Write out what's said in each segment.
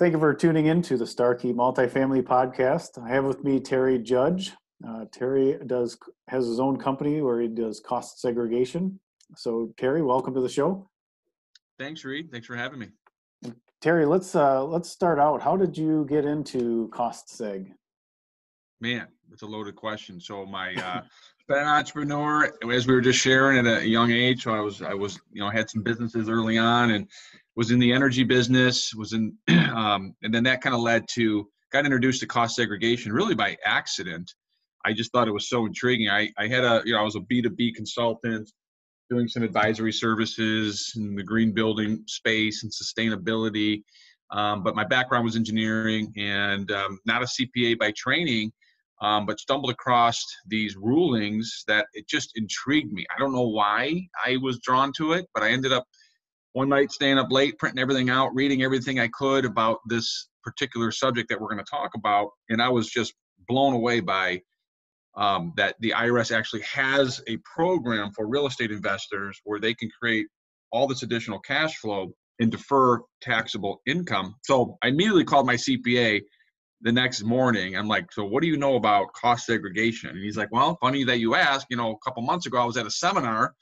Thank you for tuning in to the Starkey Multifamily Podcast. I have with me Terry Judge. Terry has his own company where he does cost segregation. So Terry, welcome to the show. Thanks, Reed. Thanks for having me. And Terry, let's start out. How did you get into cost seg? Man, it's a loaded question. So my been an entrepreneur, as we were just sharing, at a young age. So I was had some businesses early on and was in the energy business, and then that kind of led to, got introduced to cost segregation really by accident. I just thought it was so intriguing. I was a B2B consultant doing some advisory services in the green building space and sustainability. But my background was engineering and not a CPA by training, but stumbled across these rulings that it just intrigued me. I don't know why I was drawn to it, but I ended up one night staying up late, printing everything out, reading everything I could about this particular subject that we're going to talk about. And I was just blown away by that the IRS actually has a program for real estate investors where they can create all this additional cash flow and defer taxable income. So I immediately called my CPA the next morning. I'm like, so what do you know about cost segregation? And he's like, well, funny that you ask. A couple months ago, I was at a seminar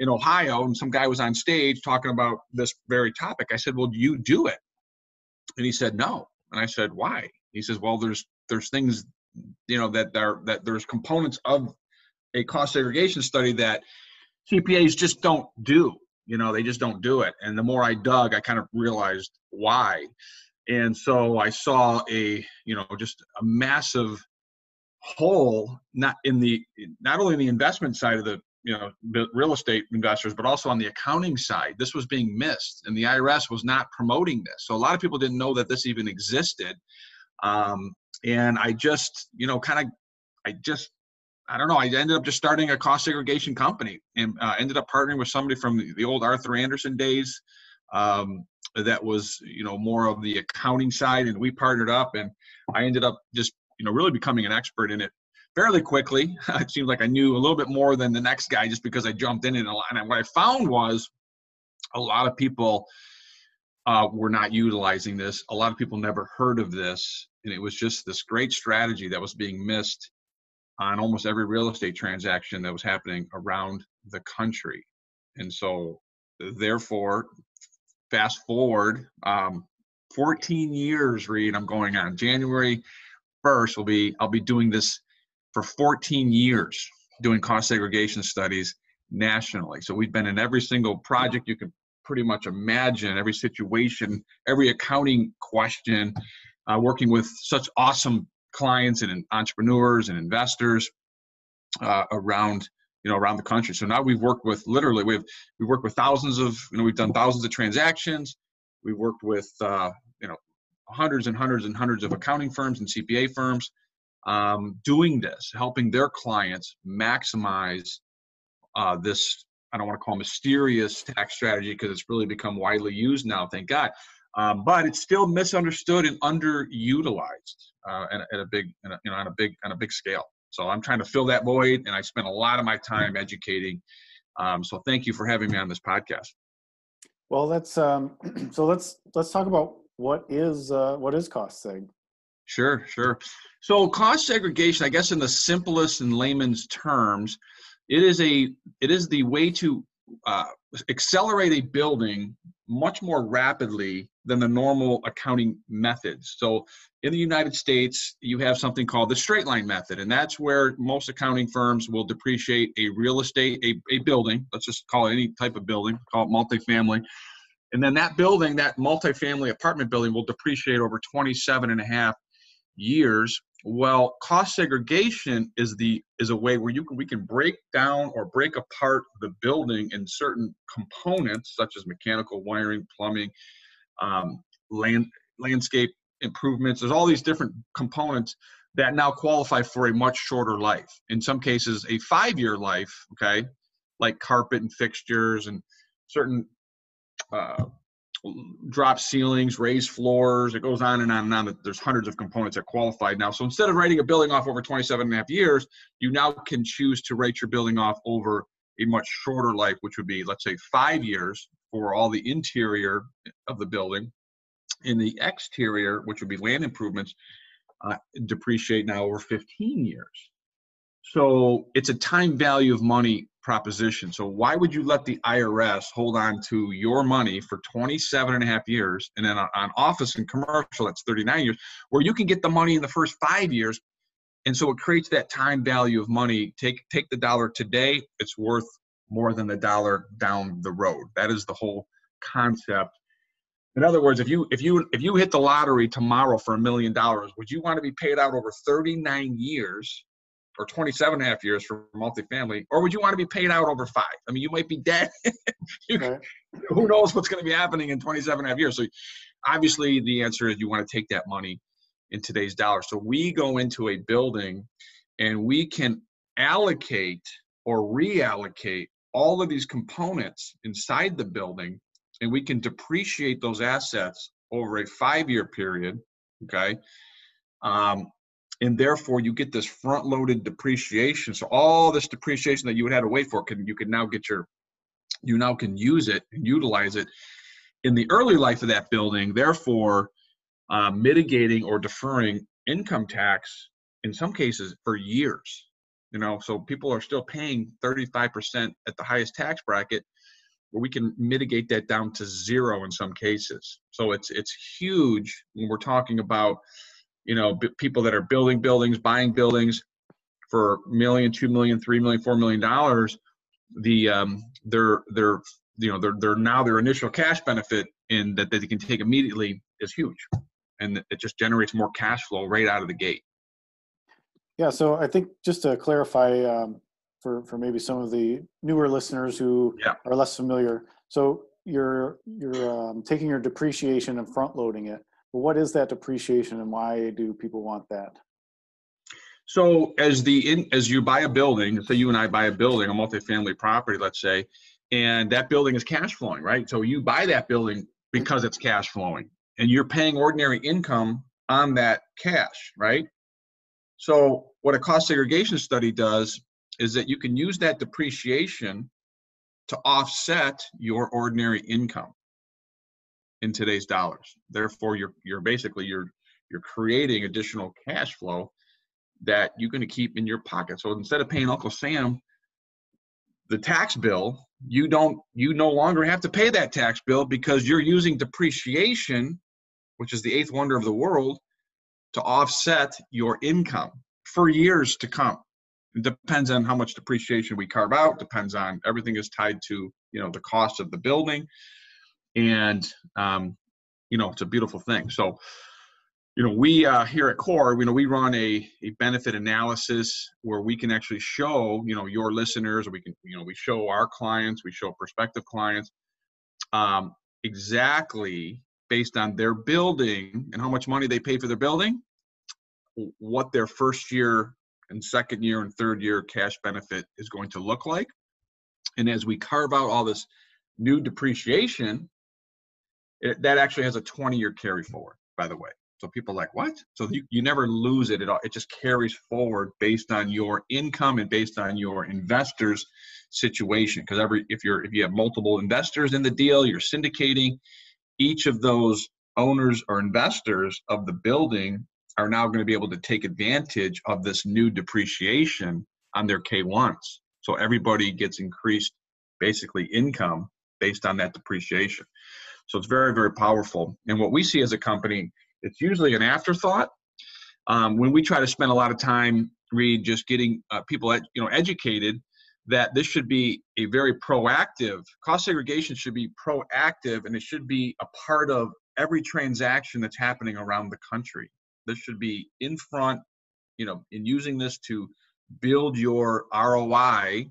in Ohio, and some guy was on stage talking about this very topic. I said, well, do you do it? And he said, no. And I said, why? He says, well, there's things, that there's components of a cost segregation study that CPAs just don't do. They just don't do it. And the more I dug, I kind of realized why. And so I saw just a massive hole, not only in the investment side of the real estate investors, but also on the accounting side. This was being missed, and the IRS was not promoting this. So a lot of people didn't know that this even existed. And I just, I ended up just starting a cost segregation company, and ended up partnering with somebody from the old Arthur Anderson days that was, more of the accounting side, and we partnered up, and I ended up just, really becoming an expert in it fairly quickly. It seemed like I knew a little bit more than the next guy just because I jumped in it a lot. And what I found was a lot of people were not utilizing this. A lot of people never heard of this, and it was just this great strategy that was being missed on almost every real estate transaction that was happening around the country. And so therefore, fast forward 14 years, Reed, I'm going on. January 1st I'll be doing this for 14 years, doing cost segregation studies nationally. So we've been in every single project you can pretty much imagine, every situation, every accounting question, working with such awesome clients and entrepreneurs and investors around the country. So now we've worked with thousands of, we've done thousands of transactions. We've worked with, hundreds and hundreds and hundreds of accounting firms and CPA firms doing this, helping their clients maximize this, I don't want to call mysterious tax strategy because it's really become widely used now, thank God. But it's still misunderstood and underutilized on a big scale. So I'm trying to fill that void, and I spent a lot of my time educating. So thank you for having me on this podcast. Well, that's so let's talk about what is cost seg. Sure. So cost segregation, I guess, in the simplest and layman's terms, it is the way to accelerate a building much more rapidly than the normal accounting methods. So in the United States, you have something called the straight line method, and that's where most accounting firms will depreciate a building, let's just call it any type of building, call it multifamily, and then that multifamily apartment building will depreciate over 27.5 years. Well, cost segregation is a way where we can break down or break apart the building in certain components, such as mechanical, wiring, plumbing, landscape improvements. There's all these different components that now qualify for a much shorter life. In some cases, a 5-year life, okay, like carpet and fixtures and certain drop ceilings, raised floors, it goes on and on and on. There's hundreds of components that qualify now. So instead of writing a building off over 27.5 years, you now can choose to write your building off over a much shorter life, which would be, let's say, 5 years for all the interior of the building in the exterior, which would be land improvements, depreciate now over 15 years. So it's a time value of money proposition. So why would you let the IRS hold on to your money for 27 and a half years, and then on office and commercial, that's 39 years, where you can get the money in the first 5 years? And so it creates that time value of money. Take the dollar today, it's worth more than the dollar down the road. That is the whole concept. In other words, if you hit the lottery tomorrow for $1 million, would you want to be paid out over 39 years or 27 and a half years for multifamily, or would you want to be paid out over 5? I mean, you might be dead. Who knows what's going to be happening in 27 and a half years? So obviously the answer is you want to take that money in today's dollar. So we go into a building and we can allocate or reallocate all of these components inside the building, and we can depreciate those assets over a 5-year period, okay? And therefore, you get this front-loaded depreciation. So all this depreciation that you would have to wait for, you now can use it and utilize it in the early life of that building. Therefore, mitigating or deferring income tax in some cases for years. You know, so people are still paying 35% at the highest tax bracket, where we can mitigate that down to 0 in some cases. So it's huge when we're talking about, you know, people that are building buildings, buying buildings for $1 million, $2 million, $3 million, $4 million. Their initial cash benefit in that they can take immediately is huge, and it just generates more cash flow right out of the gate. Yeah, so I think just to clarify for maybe some of the newer listeners who are less familiar. So you're taking your depreciation and front loading it. What is that depreciation, and why do people want that? So as you buy a building, say you and I buy a building, a multifamily property, let's say, and that building is cash flowing, right? So you buy that building because it's cash flowing, and you're paying ordinary income on that cash, right? So what a cost segregation study does is that you can use that depreciation to offset your ordinary income in today's dollars. Therefore, you're basically creating additional cash flow that you're going to keep in your pocket. So instead of paying Uncle Sam the tax bill, you no longer have to pay that tax bill because you're using depreciation, which is the eighth wonder of the world, to offset your income for years to come. It depends on how much depreciation we carve out. Depends on, everything is tied to, you know, the cost of the building. And, you know, it's a beautiful thing. So, you know, we here at CORE, you know, we run a benefit analysis where we can actually show, you know, your listeners, or we can, you know, we show our clients, we show prospective clients exactly based on their building and how much money they pay for their building, what their first year and second year and third year cash benefit is going to look like. And as we carve out all this new depreciation, that actually has a 20-year carry forward, by the way. So people are like, what? So you never lose it at all. It just carries forward based on your income and based on your investors' situation. Because if you have multiple investors in the deal, you're syndicating. Each of those owners or investors of the building are now going to be able to take advantage of this new depreciation on their K1s. So everybody gets increased, basically, income based on that depreciation. So it's very, very powerful. And what we see as a company, it's usually an afterthought. When we try to spend a lot of time, Reed, just getting people educated that this should be a very proactive, cost segregation should be proactive, and it should be a part of every transaction that's happening around the country. This should be in front, you know, in using this to build your ROI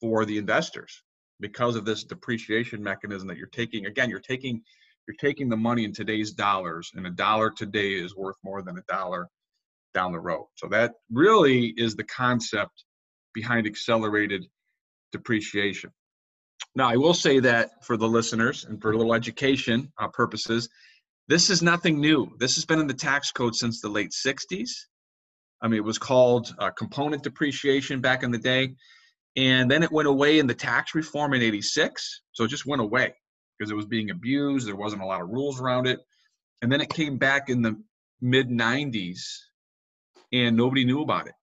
for the investors because of this depreciation mechanism that you're taking. Again, you're taking the money in today's dollars, and a dollar today is worth more than a dollar down the road. So that really is the concept behind accelerated depreciation. Now, I will say that for the listeners and for a little education purposes, this is nothing new. This has been in the tax code since the late 60s. I mean, it was called component depreciation back in the day. And then it went away in the tax reform in '86. So it just went away because it was being abused. There wasn't a lot of rules around it. And then it came back in the mid-90s, and nobody knew about it.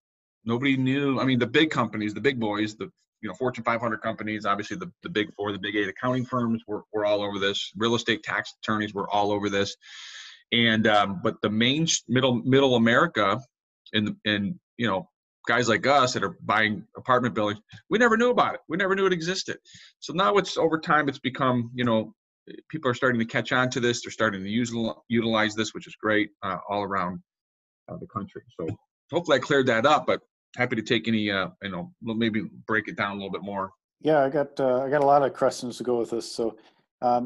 Nobody knew. I mean, the big companies, the big boys, the Fortune 500 companies, obviously the big four, the big eight accounting firms were all over this. Real estate tax attorneys were all over this. And but the main middle America, and guys like us that are buying apartment buildings, we never knew about it. We never knew it existed. So now it's over time. It's become people are starting to catch on to this. They're starting to utilize this, which is great all around the country. So hopefully I cleared that up, but happy to take any, maybe break it down a little bit more. Yeah, I got a lot of questions to go with this. So, so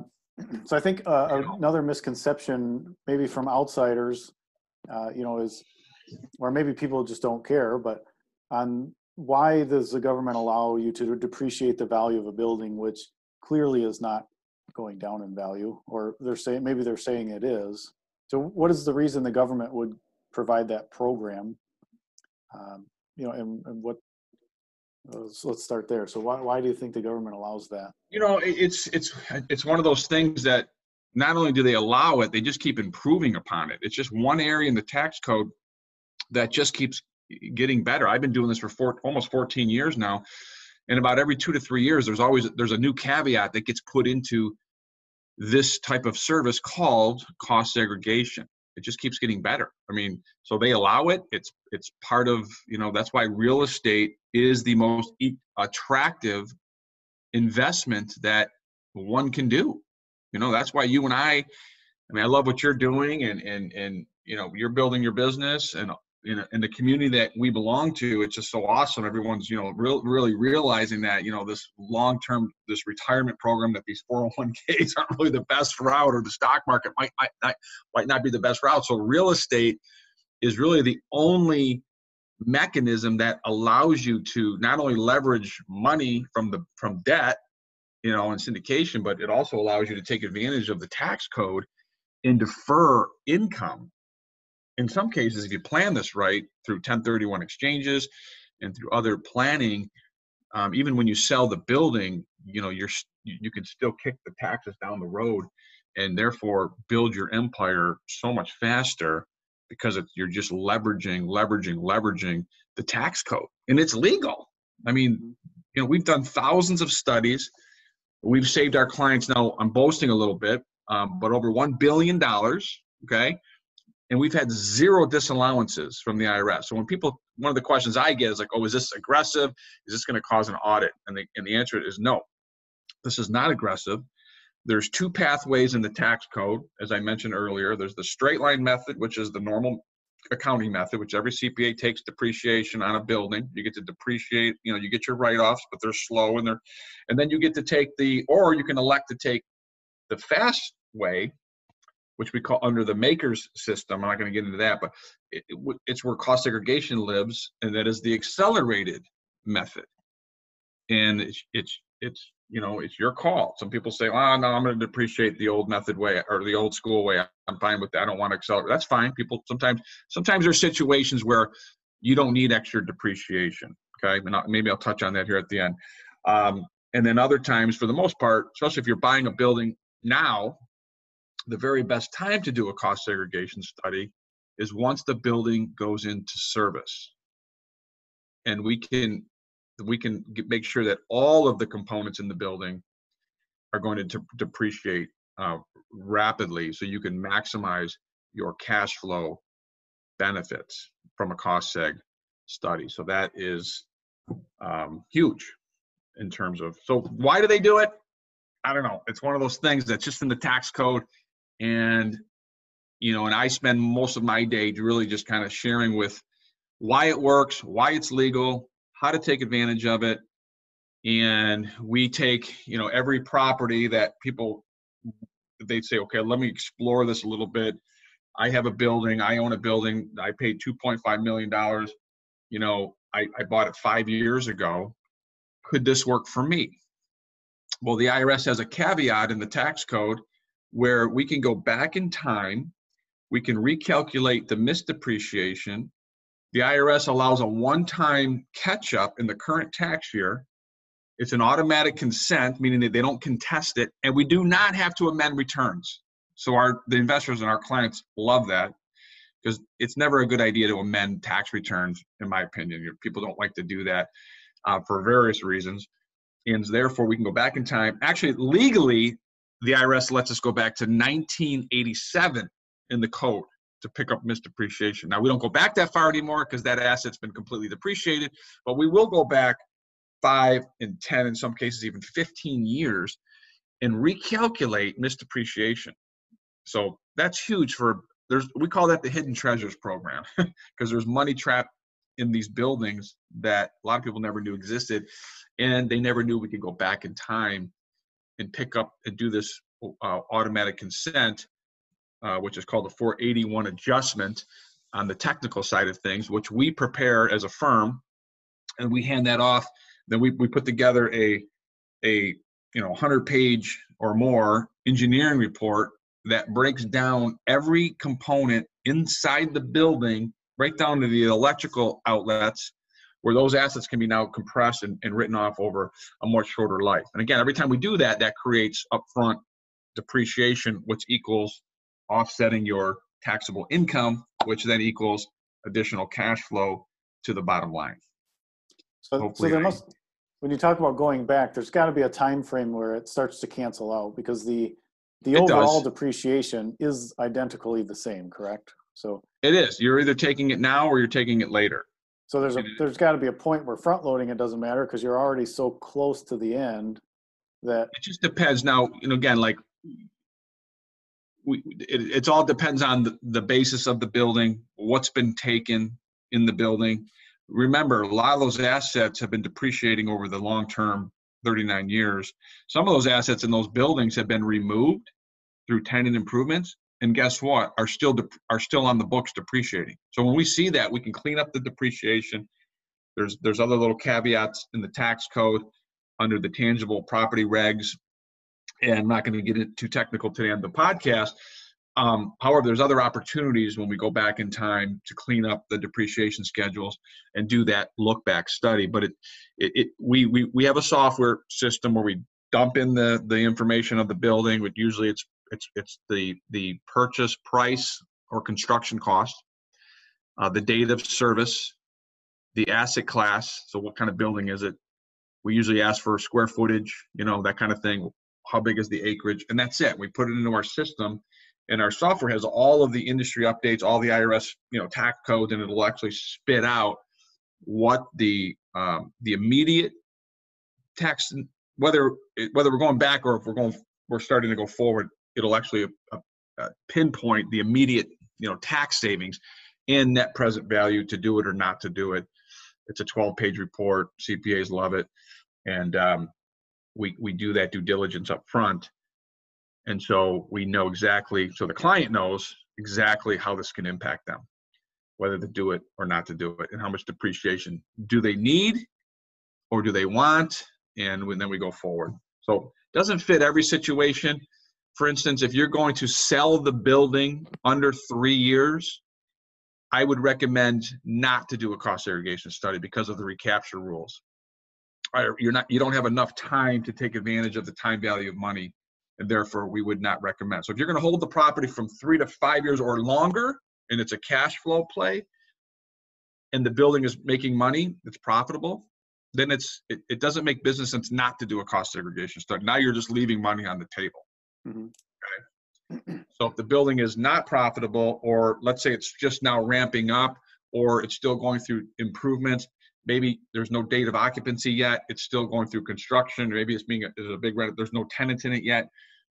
I think another misconception, maybe from outsiders, is, or maybe people just don't care, but on why does the government allow you to depreciate the value of a building, which clearly is not going down in value, or maybe they're saying it is. So what is the reason the government would provide that program? So let's start there. So why do you think the government allows that? It's one of those things that not only do they allow it, they just keep improving upon it. It's just one area in the tax code that just keeps getting better. I've been doing this for almost 14 years now. And about every 2 to 3 years, there's a new caveat that gets put into this type of service called cost segregation. It just keeps getting better. I mean, so they allow it. It's part of, that's why real estate is the most attractive investment that one can do. That's why you and I love what you're doing and you're building your business and in the community that we belong to. It's just so awesome. Everyone's, really realizing that, this long-term, this retirement program, that these 401ks aren't really the best route, or the stock market might not be the best route. So real estate is really the only mechanism that allows you to not only leverage money from debt, and syndication, but it also allows you to take advantage of the tax code and defer income. In some cases, if you plan this right through 1031 exchanges and through other planning, even when you sell the building, you can still kick the taxes down the road and therefore build your empire so much faster, because you're just leveraging the tax code. And it's legal. I mean, we've done thousands of studies. We've saved our clients, now I'm boasting a little bit, but over $1 billion, okay? And we've had zero disallowances from the IRS. So when people, one of the questions I get is like, oh, is this aggressive? Is this gonna cause an audit? And the answer is no, this is not aggressive. There's two pathways in the tax code, as I mentioned earlier. There's the straight line method, which is the normal accounting method, which every CPA takes depreciation on a building. You get to depreciate, you get your write-offs, but they're slow, and then you get to take or you can elect to take the fast way, which we call under the maker's system. I'm not going to get into that, but it's where cost segregation lives, and that is the accelerated method. And it's your call. Some people say, "Oh no, I'm going to depreciate the old method way or the old school way. I'm fine with that. I don't want to accelerate." That's fine. People sometimes there's situations where you don't need extra depreciation. Okay, and maybe I'll touch on that here at the end. And then other times, for the most part, especially if you're buying a building now, the very best time to do a cost segregation study is once the building goes into service, and we can make sure that all of the components in the building are going to depreciate rapidly, so you can maximize your cash flow benefits from a cost seg study. So that is huge in terms of, so why do they do it? I don't know. It's one of those things that's just in the tax code. And I spend most of my day really just kind of sharing with why it works, why it's legal, how to take advantage of it. And we take, every property that people, they say, okay, let me explore this a little bit. I own a building. I paid $2.5 million. I bought it 5 years ago. Could this work for me? Well, the IRS has a caveat in the tax code where we can go back in time, we can recalculate the misdepreciation. The IRS allows a one-time catch-up in the current tax year. It's an automatic consent, meaning that they don't contest it, and we do not have to amend returns. So the investors and our clients love that, because it's never a good idea to amend tax returns, in my opinion. People don't like to do that for various reasons. And therefore, we can go back in time. Actually, legally, the IRS lets us go back to 1987 in the code to pick up misdepreciation. Now, we don't go back that far anymore because that asset's been completely depreciated, but we will go back 5 and 10, in some cases even 15 years, and recalculate misdepreciation. So that's huge for, we call that the hidden treasures program, because there's money trapped in these buildings that a lot of people never knew existed, and they never knew we could go back in time and pick up and do this automatic consent, which is called the 481 adjustment on the technical side of things, which we prepare as a firm, and we hand that off. Then we put together a 100-page or more engineering report that breaks down every component inside the building, right down to the electrical outlets, where those assets can be now compressed and written off over a much shorter life. And again, every time we do that, that creates upfront depreciation, which equals offsetting your taxable income, which then equals additional cash flow to the bottom line. So there must, when you talk about going back, there's got to be a time frame where it starts to cancel out, because the overall depreciation is identically the same, correct? So it is. You're either taking it now or you're taking it later. So there's got to be a point where front loading it doesn't matter, because you're already so close to the end that it just depends. Now, again, like it all depends on the basis of the building, what's been taken in the building. Remember, a lot of those assets have been depreciating over the long term, 39 years. Some of those assets in those buildings have been removed through tenant improvements, and guess what? Are still on the books depreciating. So when we see that, we can clean up the depreciation. There's other little caveats in the tax code under the tangible property regs, and I'm not going to get too technical today on the podcast. However, there's other opportunities when we go back in time to clean up the depreciation schedules and do that look-back study. But we have a software system where we dump in the information of the building. But usually it's the purchase price or construction cost, the date of service, the asset class. So what kind of building is it? We usually ask for square footage, that kind of thing. How big is the acreage? And that's it. We put it into our system. And our software has all of the industry updates, all the IRS, tax codes, and it'll actually spit out what the immediate tax, whether we're going back or if we're starting to go forward, it'll actually pinpoint the immediate, tax savings and net present value to do it or not to do it. It's a 12-page report. CPAs love it, and we do that due diligence up front. And so we know exactly, so the client knows exactly how this can impact them, whether to do it or not to do it, and how much depreciation do they need or do they want, and then we go forward. So it doesn't fit every situation. For instance, if you're going to sell the building under 3 years, I would recommend not to do a cost segregation study because of the recapture rules. You don't have enough time to take advantage of the time value of money, and therefore we would not recommend. So if you're going to hold the property from 3 to 5 years or longer, and it's a cash flow play, and the building is making money, it's profitable, then it doesn't make business sense not to do a cost segregation study. Now you're just leaving money on the table. Mm-hmm. Okay? So if the building is not profitable, or let's say it's just now ramping up, or it's still going through improvements, maybe there's no date of occupancy yet. It's still going through construction. Maybe there's a big rent. There's no tenant in it yet.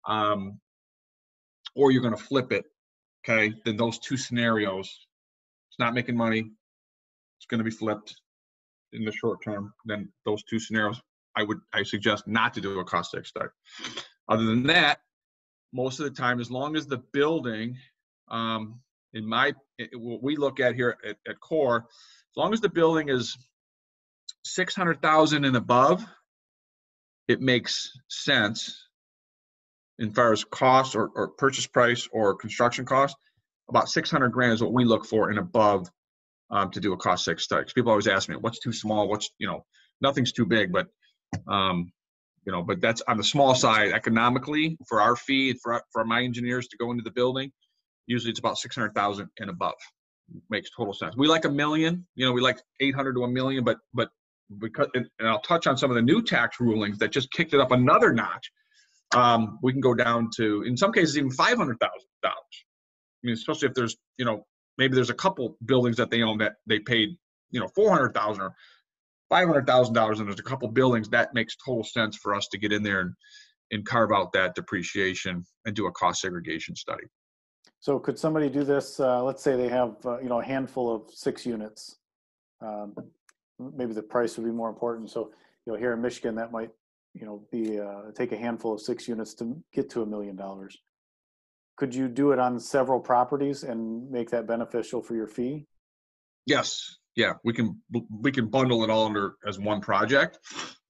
Or you're going to flip it. Okay. Then those two scenarios, it's not making money, it's going to be flipped in the short term. Then those two scenarios, I suggest not to do a cost seg study. Other than that, most of the time, as long as the building, what we look at here at CORE, as long as the building is $600,000 and above, it makes sense in far as cost or purchase price or construction cost. About $600,000 is what we look for and above to do a cost seg study. People always ask me, what's too small? Nothing's too big, but you know, but that's on the small side economically for our fee, for my engineers to go into the building. Usually it's about 600,000 and above. Makes total sense. We like $1 million, you know, we like 800 to $1 million, but because, and I'll touch on some of the new tax rulings that just kicked it up another notch. We can go down to, in some cases, even $500,000. I mean, especially if there's, you know, maybe there's a couple buildings that they own that they paid, you know, $400,000 or $500,000, and there's a couple buildings that makes total sense for us to get in there and carve out that depreciation and do a cost segregation study. So could somebody do this, let's say they have, you know, a handful of 6 units. Maybe the price would be more important. So, you know, here in Michigan, that might, you know, be, take a handful of 6 units to get to $1 million. Could you do it on several properties and make that beneficial for your fee? Yes. Yeah, we can bundle it all under as one project,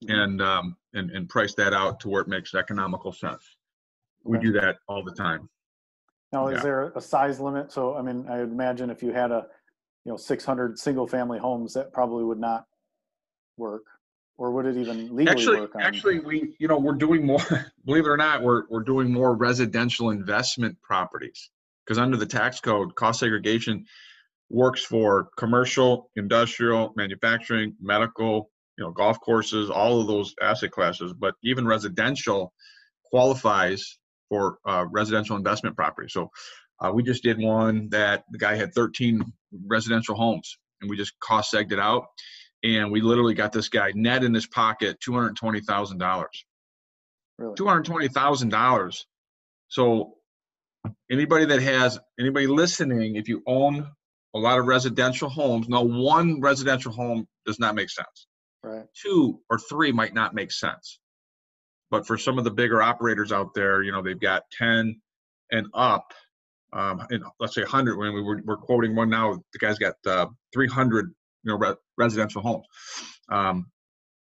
and price that out to where it makes economical sense. We do that all the time. Now, is there a size limit? So, I mean, I would imagine if you had a, you know, 600 single-family homes, that probably would not work, or would it even legally work? Actually, we, you know, we're doing more. Believe it or not, we're doing more residential investment properties, because under the tax code, cost segregation works for commercial, industrial, manufacturing, medical, you know, golf courses, all of those asset classes, but even residential qualifies for residential investment property. So we just did one that the guy had 13 residential homes, and we just cost segged it out. And we literally got this guy net in his pocket, $220,000. Really? $220,000. So anybody listening, if you own a lot of residential homes, no one residential home does not make sense. Right. 2 or 3 might not make sense. But for some of the bigger operators out there, you know, they've got 10 and up, and let's say 100. When we're quoting one now, the guy's got 300, you know, residential homes.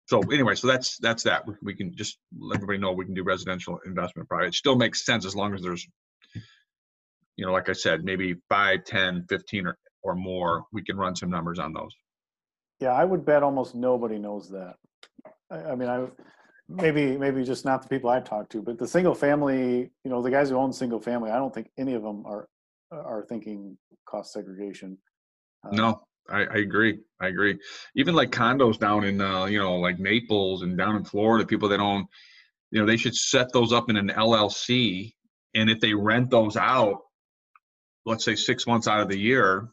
So anyway, so that's that. We can just let everybody know we can do residential investment property. It still makes sense as long as there's, you know, like I said, maybe 5, 10, 15 or more. We can run some numbers on those. Yeah, I would bet almost nobody knows that. I mean, maybe just not the people I've talked to, but the single family, you know, the guys who own single family, I don't think any of them are thinking cost segregation. No, I agree. I agree. Even like condos down in, you know, like Naples and down in Florida, people that own, you know, they should set those up in an LLC. And if they rent those out, let's say 6 months out of the year,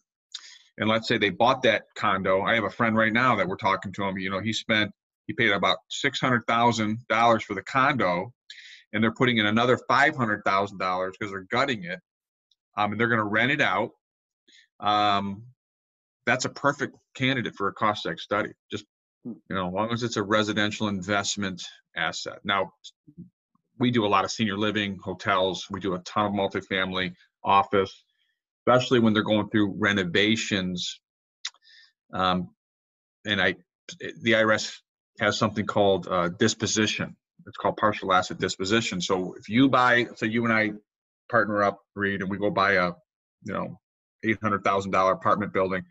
and let's say they bought that condo. I have a friend right now that we're talking to him, you know, he paid about $600,000 for the condo, and they're putting in another $500,000 because they're gutting it, and they're going to rent it out. That's a perfect candidate for a cost seg study. Just, you know, as long as it's a residential investment asset. Now, we do a lot of senior living, hotels. We do a ton of multifamily, office, especially when they're going through renovations. The IRS has something called disposition. It's called partial asset disposition. So if you buy, so you and I partner up, Reed, and we go buy a, you know, $800,000 apartment building,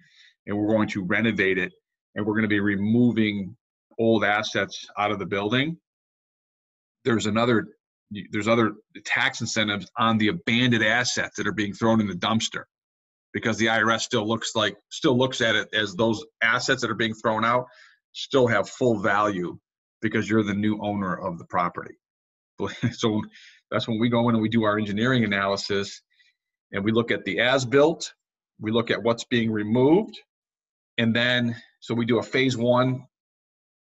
and we're going to renovate it, and we're going to be removing old assets out of the building. There's other tax incentives on the abandoned assets that are being thrown in the dumpster, because the IRS still looks at it as those assets that are being thrown out still have full value because you're the new owner of the property. So that's when we go in and we do our engineering analysis, and we look at the as-built, we look at what's being removed, and then so we do a phase 1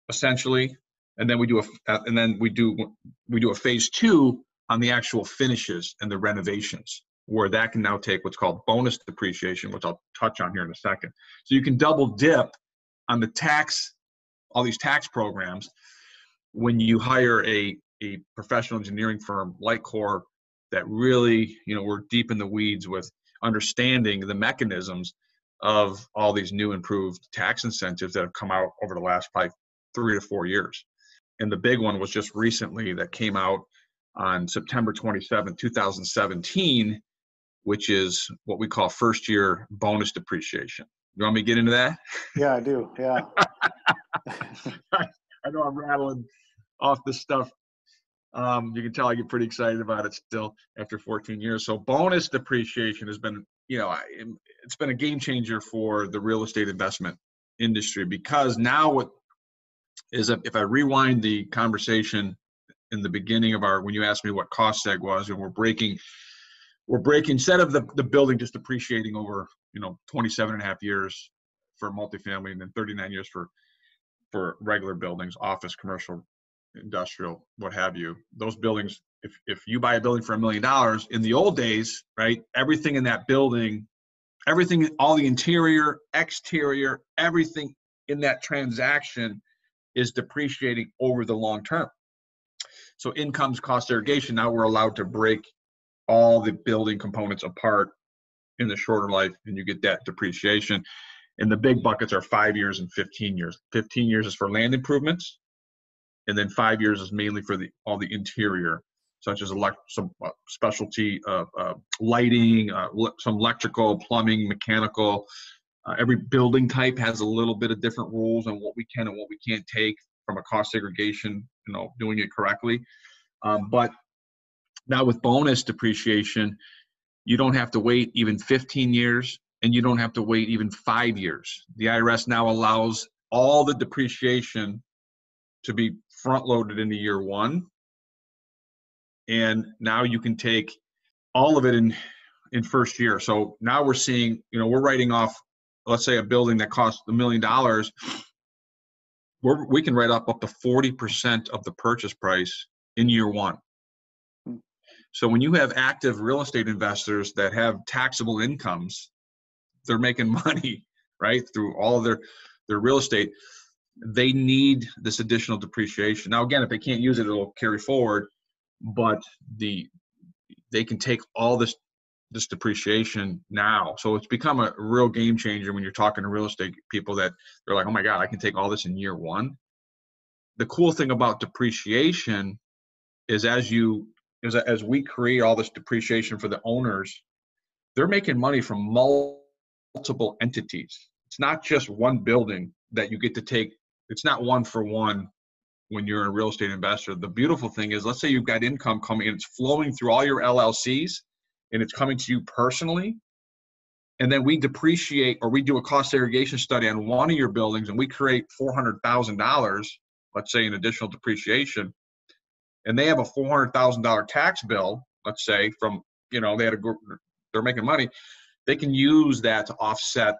essentially, and then we do a phase 2 on the actual finishes and the renovations, where that can now take what's called bonus depreciation, which I'll touch on here in a second. So you can double dip on the tax, all these tax programs, when you hire a professional engineering firm like CORE that really, you know, we're deep in the weeds with understanding the mechanisms of all these new improved tax incentives that have come out over the last probably 3 to 4 years. And the big one was just recently that came out on September 27, 2017, which is what we call first year bonus depreciation. You want me to get into that? Yeah, I do. Yeah. I know I'm rattling off this stuff You can tell I get pretty excited about it still after 14 years. So bonus depreciation has been, you know, it's been a game changer for the real estate investment industry, because now what is, if I rewind the conversation in the beginning of our, when you asked me what cost seg was, and we're breaking instead of the building just depreciating over, you know, 27.5 years for multifamily and then 39 years for regular buildings, office, commercial, industrial, what have you. Those buildings, if you buy a building for $1 million in the old days, right, everything in that building, everything, all the interior, exterior, everything in that transaction is depreciating over the long term. So in comes cost segregation. Now we're allowed to break all the building components apart in the shorter life, and you get that depreciation. And the big buckets are 5 years and 15 years. 15 years is for land improvements, and then 5 years is mainly for all the interior, such as specialty lighting, some electrical, plumbing, mechanical. Every building type has a little bit of different rules on what we can and what we can't take from a cost segregation, you know, doing it correctly. But now with bonus depreciation, you don't have to wait even 15 years, and you don't have to wait even 5 years. The IRS now allows all the depreciation to be front-loaded into year one. And now you can take all of it in first year. So now we're seeing, you know, we're writing off, let's say a building that costs $1 million, we can write up to 40% of the purchase price in year one. So when you have active real estate investors that have taxable incomes, they're making money, right, through all of their real estate. They need this additional depreciation. Now, again, if they can't use it, it'll carry forward, but they can take all this depreciation now. So it's become a real game changer when you're talking to real estate people that they're like, oh my God, I can take all this in year one. The cool thing about depreciation is as we create all this depreciation for the owners, they're making money from multiple entities. It's not just one building that you get to take. It's not one for one when you're a real estate investor. The beautiful thing is, let's say you've got income coming and it's flowing through all your LLCs and it's coming to you personally. And then we depreciate, or we do a cost segregation study on one of your buildings, and we create $400,000, let's say, in additional depreciation. And they have a $400,000 tax bill, let's say, from, you know, they had a group, they're making money. They can use that to offset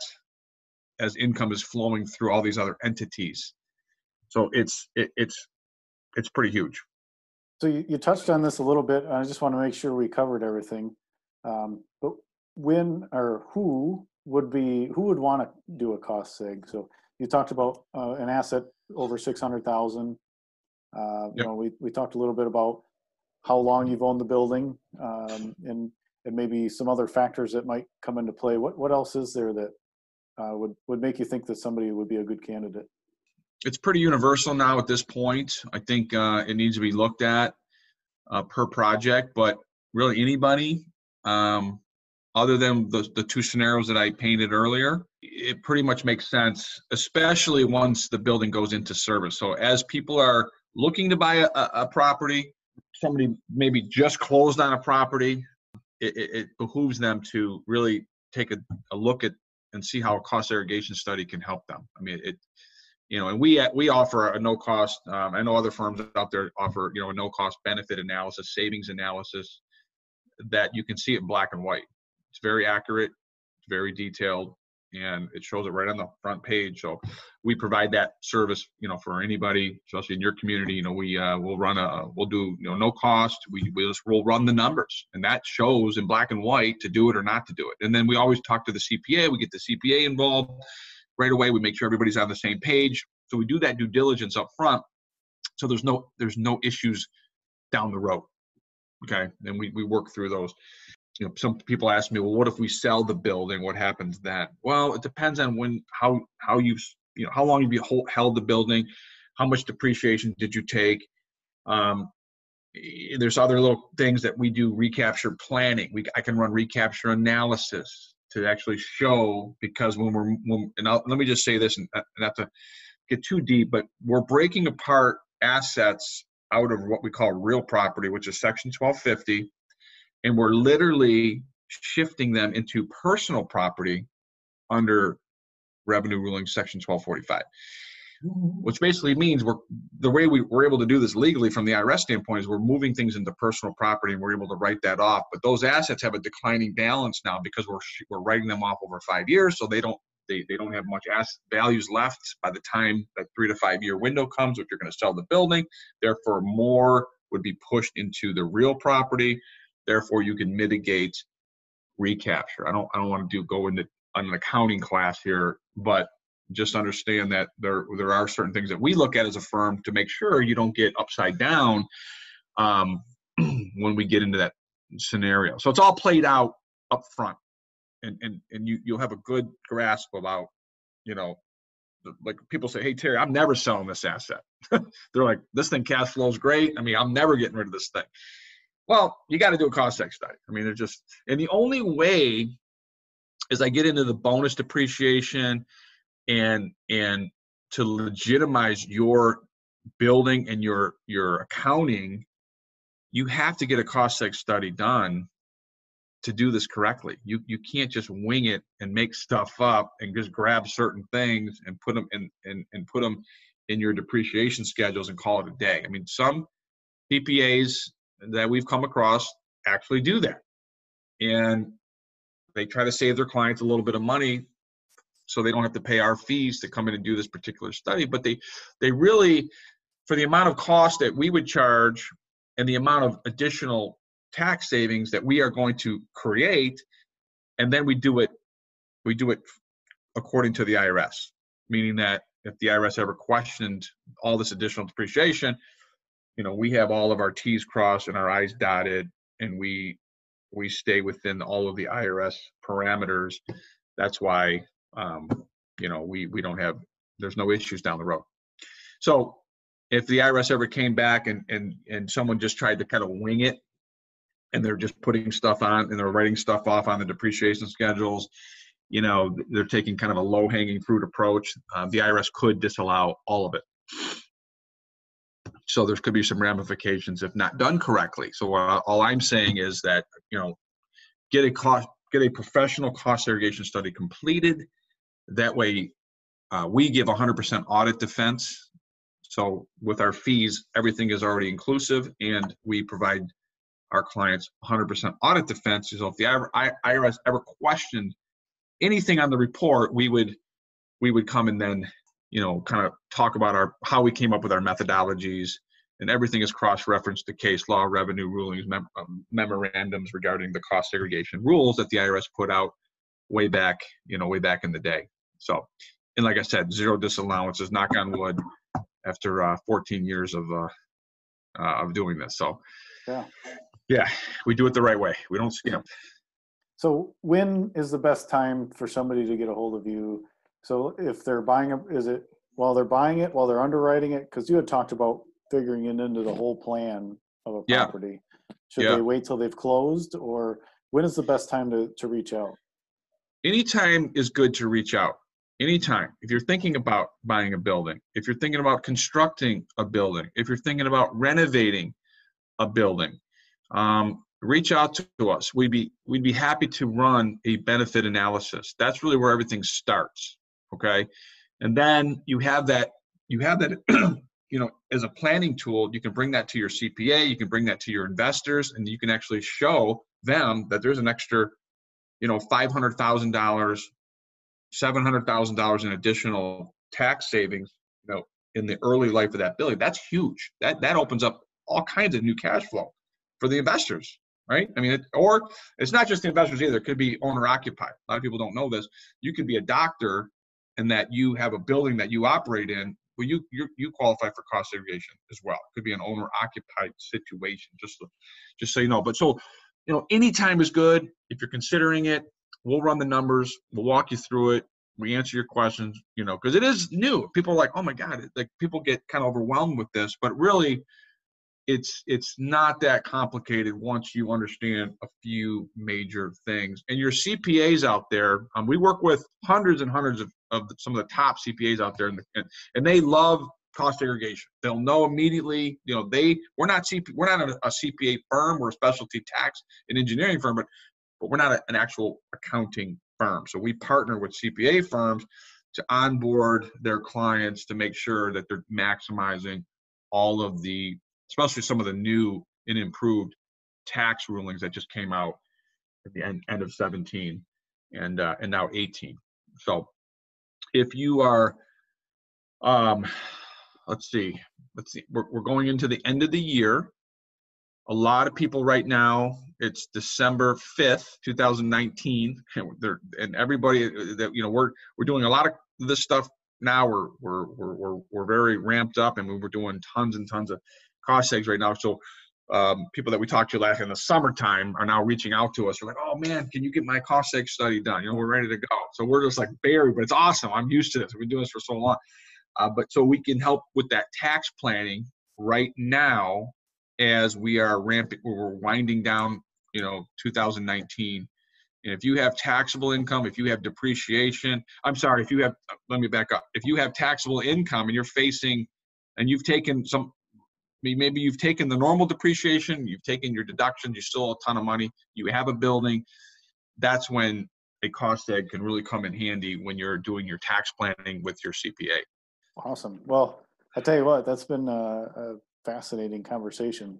as income is flowing through all these other entities. So it's pretty huge. So you touched on this a little bit, and I just want to make sure we covered everything. But when or who would want to do a cost seg? So you talked about an asset over $600,000. Yep. You know, we talked a little bit about how long you've owned the building, and maybe some other factors that might come into play. What else is there that would make you think that somebody would be a good candidate? It's pretty universal now at this point. I think it needs to be looked at per project, but really anybody, other than the two scenarios that I painted earlier, it pretty much makes sense, especially once the building goes into service. So as people are looking to buy a property, somebody maybe just closed on a property, it behooves them to really take a look at and see how a cost segregation study can help them. I mean, you know, and we offer a no cost. I know other firms out there offer, you know, a no cost benefit analysis, savings analysis that you can see in black and white. It's very accurate, it's very detailed, and it shows it right on the front page. So we provide that service, you know, for anybody, especially in your community. You know, we'll do, you know, no cost. We'll run the numbers, and that shows in black and white to do it or not to do it. And then we always talk to the CPA. We get the CPA involved right away. We make sure everybody's on the same page. So we do that due diligence up front, so there's no issues down the road. Okay, and we work through those. You know, some people ask me, well, what if we sell the building? What happens then? Well, it depends on how long you held the building, how much depreciation did you take. There's other little things that we do, recapture planning. I can run recapture analysis to actually show, because let me just say this, and not to get too deep, but we're breaking apart assets out of what we call real property, which is Section 1250, and we're literally shifting them into personal property under Revenue Ruling Section 1245, which basically means the way we're able to do this legally from the IRS standpoint is we're moving things into personal property and we're able to write that off. But those assets have a declining balance now because we're writing them off over 5 years, so they don't have much asset values left by the time that 3 to 5 year window comes if you're going to sell the building. Therefore, more would be pushed into the real property. Therefore, you can mitigate recapture. I don't want to go into an accounting class here, but just understand that there are certain things that we look at as a firm to make sure you don't get upside down when we get into that scenario. So it's all played out up front, and you'll have a good grasp about, you know, like people say, hey, Terry, I'm never selling this asset. They're like, this thing cash flows great. I mean, I'm never getting rid of this thing. Well, you got to do a cost effect study. I mean, and the only way is I get into the bonus depreciation and to legitimize your building and your accounting, you have to get a cost effect study done to do this correctly. You can't just wing it and make stuff up and just grab certain things and put them in put them in your depreciation schedules and call it a day. I mean, some PPAs that we've come across actually do that, and they try to save their clients a little bit of money so they don't have to pay our fees to come in and do this particular study. But they really, for the amount of cost that we would charge and the amount of additional tax savings that we are going to create, and then we do it according to the IRS, meaning that if the IRS ever questioned all this additional depreciation, you know, we have all of our T's crossed and our I's dotted, and we stay within all of the IRS parameters. That's why you know, we don't have, there's no issues down the road. So if the IRS ever came back and someone just tried to kind of wing it, and they're just putting stuff on and they're writing stuff off on the depreciation schedules, you know, they're taking kind of a low-hanging fruit approach. The IRS could disallow all of it. So there could be some ramifications if not done correctly. So all I'm saying is that, you know, get a professional cost segregation study completed. That way we give 100% audit defense. So with our fees, everything is already inclusive, and we provide our clients 100% audit defense. So if the IRS ever questioned anything on the report, we would come and then, you know, kind of talk about how we came up with our methodologies, and everything is cross-referenced to case law, revenue rulings, memorandums regarding the cost segregation rules that the IRS put out way back in the day. So, and like I said, zero disallowances, knock on wood, after 14 years of doing this. So yeah. Yeah, we do it the right way. We don't scam. So when is the best time for somebody to get a hold of you? So if they're buying, is it while they're buying it, while they're underwriting it? Because you had talked about figuring it into the whole plan of a property. Yeah. Should they wait till they've closed, or when is the best time to reach out? Anytime is good to reach out. Anytime. If you're thinking about buying a building, if you're thinking about constructing a building, if you're thinking about renovating a building, reach out to us. We'd be happy to run a benefit analysis. That's really where everything starts. Okay. And then you have that, you know, as a planning tool, you can bring that to your CPA, you can bring that to your investors, and you can actually show them that there's an extra, you know, $500,000, $700,000 in additional tax savings, you know, in the early life of that building. That's huge. That opens up all kinds of new cash flow for the investors, right? I mean, or it's not just the investors either. It could be owner-occupied. A lot of people don't know this. You could be a doctor, and that you have a building that you operate in. Well, you qualify for cost segregation as well. It could be an owner-occupied situation, just so you know. But so, you know, any time is good. If you're considering it, we'll run the numbers. We'll walk you through it. We answer your questions, you know, because it is new. People are like, oh my God, like people get kind of overwhelmed with this, but really, it's not that complicated once you understand a few major things. And your CPAs out there, we work with hundreds and hundreds of some of the top CPAs out there, and they love cost segregation. They'll know immediately, you know, we're not a CPA firm, we're a specialty tax and engineering firm, but we're not an actual accounting firm. So we partner with CPA firms to onboard their clients to make sure that they're maximizing all of the, especially some of the new and improved tax rulings that just came out at the end of 17 and now 18. So if you are, let's see, we're going into the end of the year. A lot of people right now, it's December 5th, 2019, and everybody that, you know, we're doing a lot of this stuff now. We're very ramped up, and we're doing tons and tons of cost saves right now. So people that we talked to last in the summertime are now reaching out to us. They're like, oh man, can you get my cost seg study done? You know, we're ready to go. So we're just like buried, but it's awesome. I'm used to this. We've been doing this for so long. But so we can help with that tax planning right now as we are ramping, we're winding down, you know, 2019. And if you have taxable income, if you have depreciation, If you have taxable income and you're facing, and you've taken some, maybe you've taken the normal depreciation, you've taken your deductions, you still owe a ton of money, you have a building, that's when a cost seg can really come in handy when you're doing your tax planning with your CPA. Awesome. Well, I tell you what, that's been a fascinating conversation.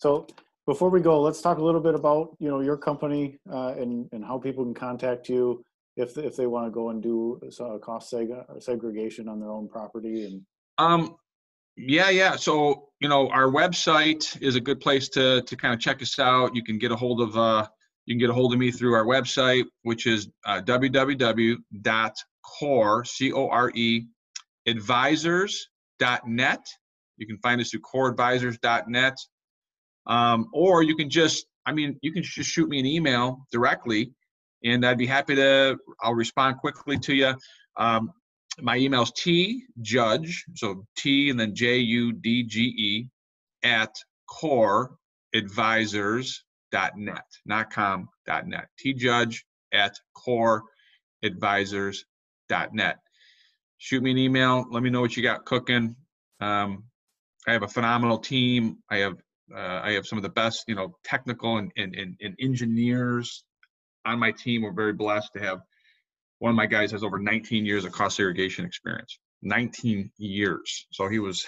So before we go, let's talk a little bit about, you know, your company and how people can contact you if they want to go and do a cost segregation on their own property. And Yeah. So, you know, our website is a good place to kind of check us out. You can get a hold of me through our website, which is www.coreadvisors.net. You can find us through coreadvisors.net, or you can just shoot me an email directly, and I'd be happy to. I'll respond quickly to you. My email is tjudge, so T and then JUDGE @coreadvisors.net, not com.net. tjudge@coreadvisors.net. Shoot me an email. Let me know what you got cooking. I have a phenomenal team. I have some of the best, you know, technical and engineers on my team. We're very blessed to have. One of my guys has over 19 years of cost segregation experience. 19 years. So he was,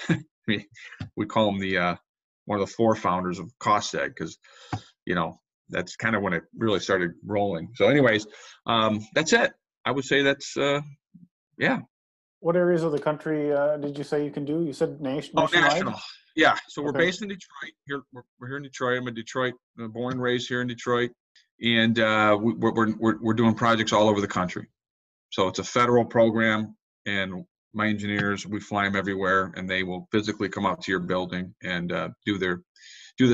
we call him the one of the forefounders of cost seg, because, you know, that's kind of when it really started rolling. So, anyways, that's it. I would say that's yeah. What areas of the country did you say you can do? You said national. Oh, national. Yeah. So we're based in Detroit. We're here in Detroit. I'm a Detroit, born and raised here in Detroit, and we're doing projects all over the country. So it's a federal program, and my engineers, we fly them everywhere, and they will physically come out to your building and do the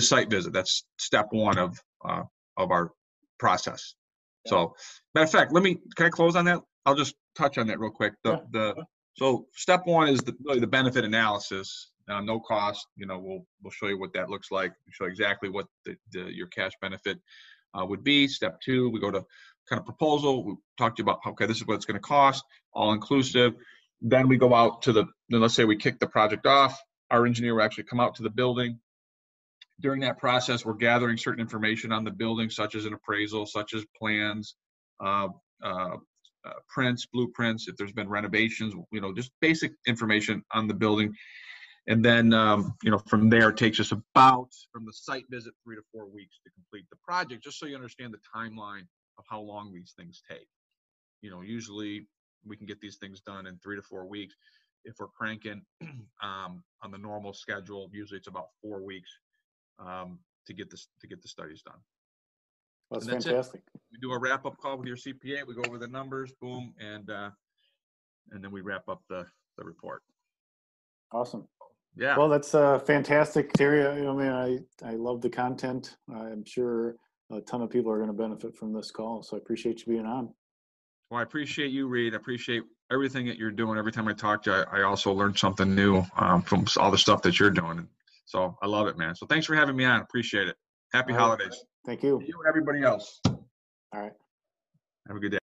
site visit. That's step one of our process. Yeah. So, matter of fact, can I close on that? I'll just touch on that real quick. So step one is really the benefit analysis. No cost. You know, we'll show you what that looks like. We'll show exactly what your cash benefit would be. Step two, we go to kind of proposal. We talked to you about, okay, this is what it's going to cost, all inclusive. Then we go out to let's say we kick the project off. Our engineer will actually come out to the building. During that process, we're gathering certain information on the building, such as an appraisal, such as plans, prints, blueprints, if there's been renovations, you know, just basic information on the building. And then, you know, from there, it takes us from the site visit 3 to 4 weeks to complete the project, just so you understand the timeline of how long these things take. You know, usually we can get these things done in 3 to 4 weeks. If we're cranking on the normal schedule, usually it's about 4 weeks to get the studies done. That's fantastic. It. We do a wrap-up call with your CPA. We go over the numbers, boom, and then we wrap up the report. Awesome. Yeah. Well, that's fantastic, Terry. I mean, I love the content. I'm sure a ton of people are going to benefit from this call. So I appreciate you being on. Well, I appreciate you, Reed. I appreciate everything that you're doing. Every time I talk to you, I also learn something new from all the stuff that you're doing. So I love it, man. So thanks for having me on. Appreciate it. Happy holidays. Thank you. To you and everybody else. All right. Have a good day.